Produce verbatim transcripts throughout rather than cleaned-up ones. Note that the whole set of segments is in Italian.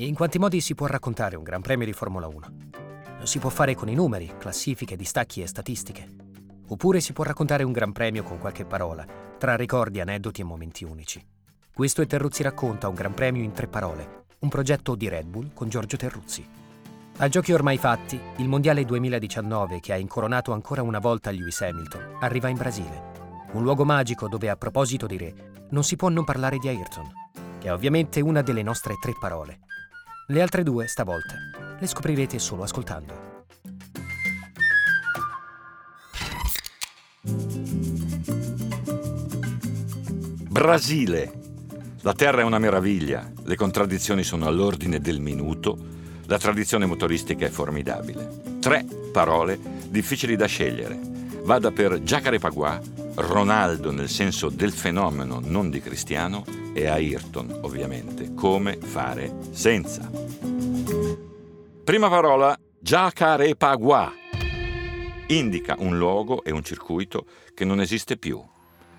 In quanti modi si può raccontare un Gran Premio di Formula uno? Si può fare con i numeri, classifiche, distacchi e statistiche. Oppure si può raccontare un Gran Premio con qualche parola, tra ricordi, aneddoti e momenti unici. Questo è Terruzzi racconta un Gran Premio in tre parole, un progetto di Red Bull con Giorgio Terruzzi. A giochi ormai fatti, il Mondiale duemiladiciannove, che ha incoronato ancora una volta Lewis Hamilton, arriva in Brasile. Un luogo magico dove, a proposito di re, non si può non parlare di Ayrton, che è ovviamente una delle nostre tre parole. Le altre due, stavolta, le scoprirete solo ascoltando. Brasile. La terra è una meraviglia, le contraddizioni sono all'ordine del minuto, la tradizione motoristica è formidabile. Tre parole difficili da scegliere. Vada per Jacarepaguá, Ronaldo nel senso del fenomeno, non di Cristiano, e Ayrton, ovviamente, come fare senza. Prima parola, Jacarepaguá. Indica un luogo e un circuito che non esiste più.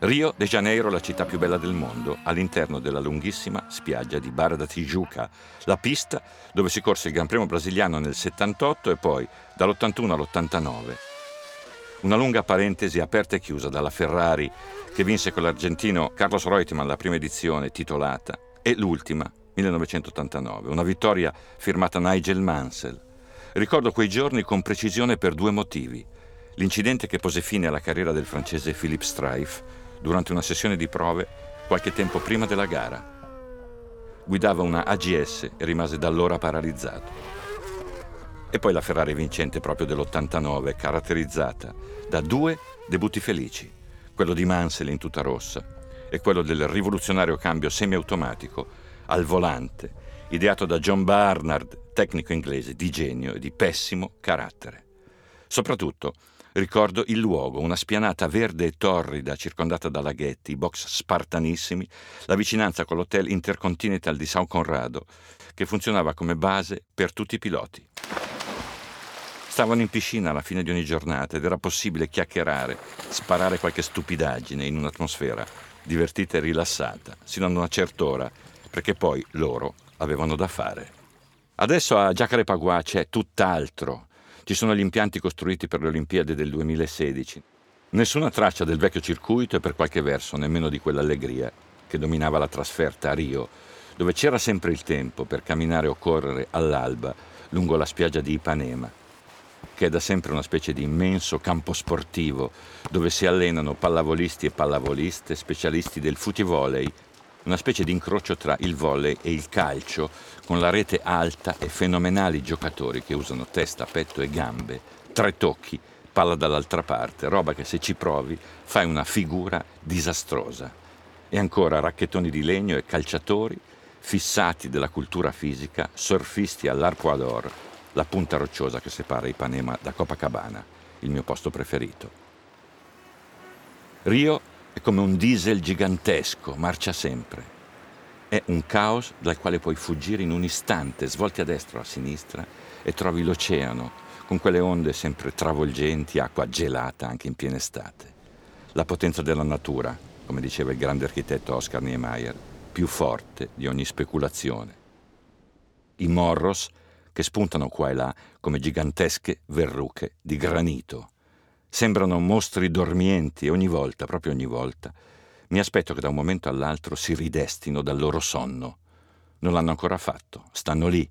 Rio de Janeiro, la città più bella del mondo, all'interno della lunghissima spiaggia di Barra da Tijuca, la pista dove si corse il Gran Premio brasiliano nel settantotto e poi dall'ottantuno all'ottantanove. Una lunga parentesi aperta e chiusa dalla Ferrari, che vinse con l'argentino Carlos Reutemann la prima edizione titolata e l'ultima, millenovecentottantanove, una vittoria firmata Nigel Mansell. Ricordo quei giorni con precisione per due motivi. L'incidente che pose fine alla carriera del francese Philippe Streiff durante una sessione di prove qualche tempo prima della gara. Guidava una A G S e rimase da allora paralizzato. E poi la Ferrari vincente proprio dell'ottantanove, caratterizzata da due debutti felici, quello di Mansell in tuta rossa e quello del rivoluzionario cambio semiautomatico al volante, ideato da John Barnard, tecnico inglese di genio e di pessimo carattere. Soprattutto ricordo il luogo, una spianata verde e torrida circondata da laghetti, box spartanissimi, la vicinanza con l'hotel Intercontinental di San Conrado, che funzionava come base per tutti i piloti. Stavano in piscina alla fine di ogni giornata ed era possibile chiacchierare, sparare qualche stupidaggine in un'atmosfera divertita e rilassata, sino a una certa ora, perché poi loro avevano da fare. Adesso a Jacarepaguá c'è tutt'altro. Ci sono gli impianti costruiti per le Olimpiadi del duemilasedici. Nessuna traccia del vecchio circuito e per qualche verso nemmeno di quell'allegria che dominava la trasferta a Rio, dove c'era sempre il tempo per camminare o correre all'alba lungo la spiaggia di Ipanema, che è da sempre una specie di immenso campo sportivo dove si allenano pallavolisti e pallavoliste, specialisti del futivolley, una specie di incrocio tra il volley e il calcio, con la rete alta e fenomenali giocatori che usano testa, petto e gambe, tre tocchi, palla dall'altra parte, roba che se ci provi fai una figura disastrosa. E ancora racchettoni di legno e calciatori fissati della cultura fisica, surfisti all'Arpoador, la punta rocciosa che separa Ipanema da Copacabana, il mio posto preferito. Rio è come un diesel gigantesco, marcia sempre. È un caos dal quale puoi fuggire in un istante, svolti a destra o a sinistra e trovi l'oceano, con quelle onde sempre travolgenti, acqua gelata anche in piena estate. La potenza della natura, come diceva il grande architetto Oscar Niemeyer, più forte di ogni speculazione. I morros che spuntano qua e là come gigantesche verruche di granito. Sembrano mostri dormienti e ogni volta, proprio ogni volta, mi aspetto che da un momento all'altro si ridestino dal loro sonno. Non l'hanno ancora fatto, stanno lì,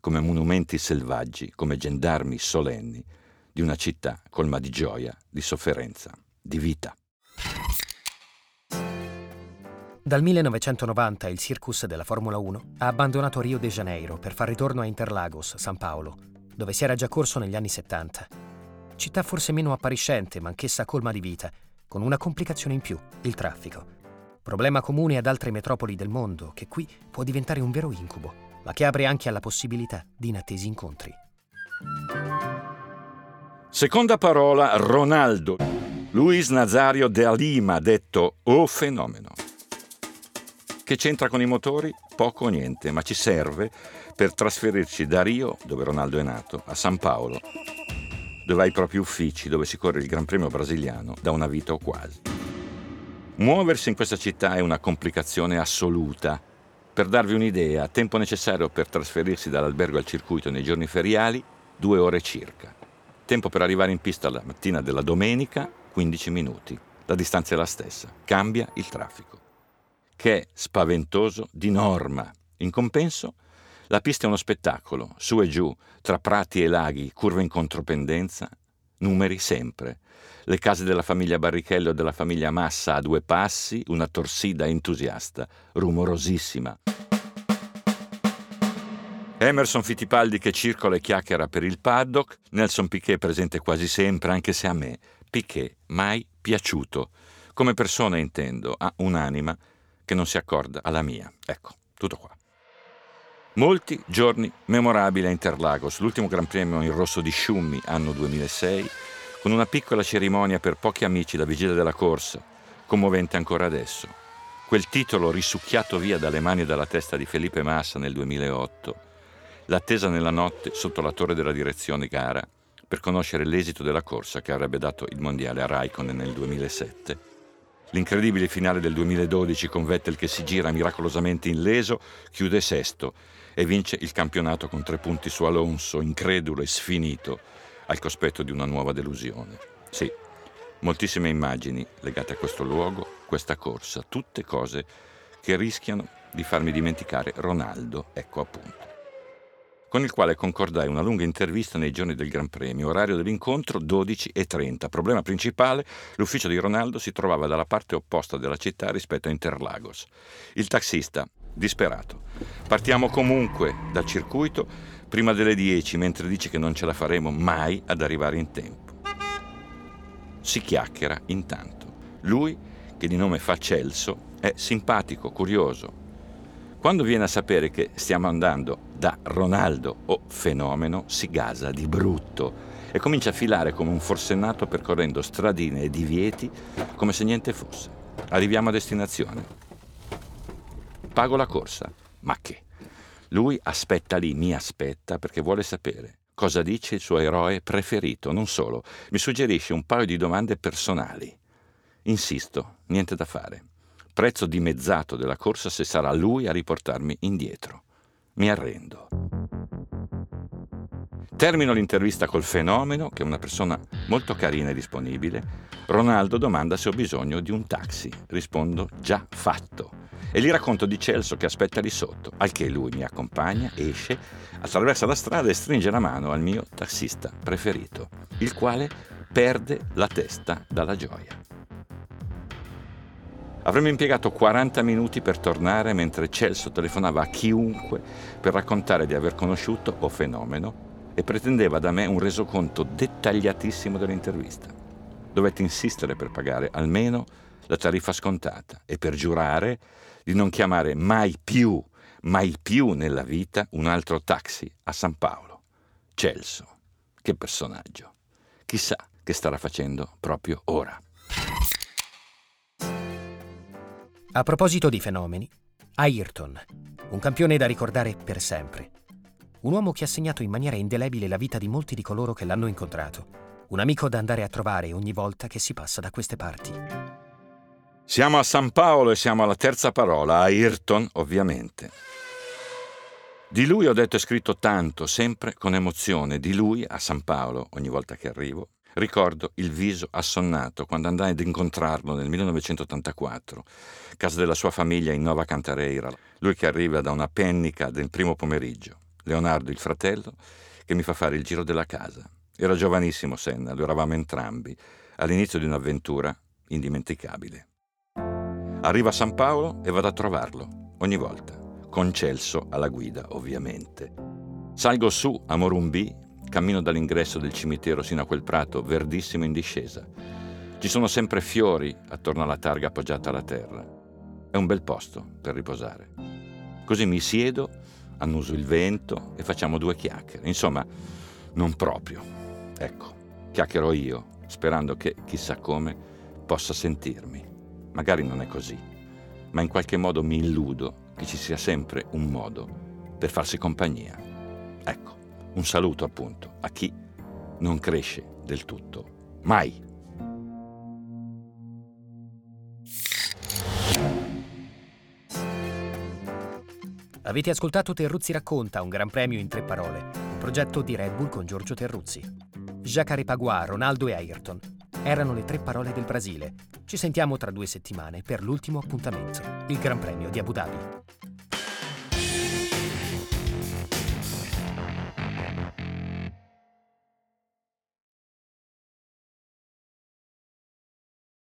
come monumenti selvaggi, come gendarmi solenni di una città colma di gioia, di sofferenza, di vita. Dal millenovecentonovanta il circus della Formula uno ha abbandonato Rio de Janeiro per far ritorno a Interlagos, San Paolo, dove si era già corso negli anni settanta. Città forse meno appariscente, ma anch'essa colma di vita, con una complicazione in più, il traffico. Problema comune ad altre metropoli del mondo, che qui può diventare un vero incubo, ma che apre anche alla possibilità di inattesi incontri. Seconda parola, Ronaldo luis nazario de lima, detto O Fenomeno, che c'entra con i motori? Poco o niente, ma ci serve per trasferirci da Rio, dove Ronaldo è nato, a San Paolo, dove ha i propri uffici, dove si corre il Gran Premio brasiliano da una vita o quasi. Muoversi in questa città è una complicazione assoluta. Per darvi un'idea, tempo necessario per trasferirsi dall'albergo al circuito nei giorni feriali, due ore circa. Tempo per arrivare in pista la mattina della domenica, quindici minuti. La distanza è la stessa, cambia il traffico, che è spaventoso di norma. In compenso, la pista è uno spettacolo, su e giù, tra prati e laghi, curve in contropendenza, numeri sempre. Le case della famiglia Barrichello e della famiglia Massa a due passi, una torsida entusiasta, rumorosissima. Emerson Fittipaldi che circola e chiacchiera per il paddock, Nelson Piquet presente quasi sempre, anche se a me Piquet mai piaciuto. Come persona intendo, ha un'anima che non si accorda alla mia. Ecco, tutto qua. Molti giorni memorabili a Interlagos, l'ultimo Gran Premio in rosso di Schumi, anno duemilasei, con una piccola cerimonia per pochi amici la vigilia della corsa, commovente ancora adesso. Quel titolo risucchiato via dalle mani e dalla testa di Felipe Massa nel duemilaotto, l'attesa nella notte sotto la torre della direzione gara per conoscere l'esito della corsa che avrebbe dato il mondiale a Raikkonen nel duemilasette. L'incredibile finale del duemiladodici con Vettel che si gira miracolosamente illeso, chiude sesto e vince il campionato con tre punti su Alonso, incredulo e sfinito, al cospetto di una nuova delusione. Sì, moltissime immagini legate a questo luogo, questa corsa, tutte cose che rischiano di farmi dimenticare Ronaldo, ecco appunto. Con il quale concordai una lunga intervista nei giorni del Gran Premio, orario dell'incontro dodici e trenta. Problema principale, l'ufficio di Ronaldo si trovava dalla parte opposta della città rispetto a Interlagos. Il taxista, disperato. Partiamo comunque dal circuito prima delle dieci, mentre dice che non ce la faremo mai ad arrivare in tempo. Si chiacchiera intanto. Lui, che di nome fa Celso, è simpatico, curioso. Quando viene a sapere che stiamo andando da Ronaldo o fenomeno, si gasa di brutto e comincia a filare come un forsennato percorrendo stradine e divieti come se niente fosse. Arriviamo a destinazione. Pago la corsa. Ma che? Lui aspetta lì, mi aspetta perché vuole sapere cosa dice il suo eroe preferito. Non solo, mi suggerisce un paio di domande personali. Insisto, niente da fare. Prezzo dimezzato della corsa se sarà lui a riportarmi indietro. Mi arrendo. Termino l'intervista col fenomeno, che è una persona molto carina e disponibile. Ronaldo domanda se ho bisogno di un taxi. Rispondo già fatto. E gli racconto di Celso che aspetta lì sotto, al che lui mi accompagna, esce, attraversa la strada e stringe la mano al mio taxista preferito, il quale perde la testa dalla gioia. Avremmo impiegato quaranta minuti per tornare mentre Celso telefonava a chiunque per raccontare di aver conosciuto o fenomeno e pretendeva da me un resoconto dettagliatissimo dell'intervista. Dovetti insistere per pagare almeno la tariffa scontata e per giurare di non chiamare mai più, mai più nella vita un altro taxi a San Paolo. Celso, che personaggio. Chissà che starà facendo proprio ora. A proposito di fenomeni, Ayrton, un campione da ricordare per sempre. Un uomo che ha segnato in maniera indelebile la vita di molti di coloro che l'hanno incontrato. Un amico da andare a trovare ogni volta che si passa da queste parti. Siamo a San Paolo e siamo alla terza parola, Ayrton ovviamente. Di lui ho detto e scritto tanto, sempre con emozione. Di lui, a San Paolo, ogni volta che arrivo, ricordo il viso assonnato quando andai ad incontrarlo nel millenovecentottantaquattro, casa della sua famiglia in Nova Cantareira. Lui che arriva da una pennica del primo pomeriggio. Leonardo, il fratello, che mi fa fare il giro della casa. Era giovanissimo Senna, lo eravamo entrambi, all'inizio di un'avventura indimenticabile. Arriva a San Paolo e vado a trovarlo, ogni volta, con Celso alla guida, ovviamente. Salgo su a Morumbì, cammino dall'ingresso del cimitero sino a quel prato verdissimo in discesa. Ci sono sempre fiori attorno alla targa appoggiata alla terra. È un bel posto per riposare. Così mi siedo, annuso il vento e facciamo due chiacchiere. Insomma, non proprio. Ecco, chiacchierò io, sperando che, chissà come, possa sentirmi. Magari non è così. ma in qualche modo mi illudo che ci sia sempre un modo per farsi compagnia. Ecco, un saluto appunto a chi non cresce del tutto mai. Avete ascoltato Terruzzi racconta, un gran premio in tre parole, un progetto di Red Bull con Giorgio Terruzzi. Jacarepaguá, Ronaldo e Ayrton erano le tre parole del Brasile. Ci sentiamo tra due settimane per l'ultimo appuntamento, il Gran Premio di Abu Dhabi.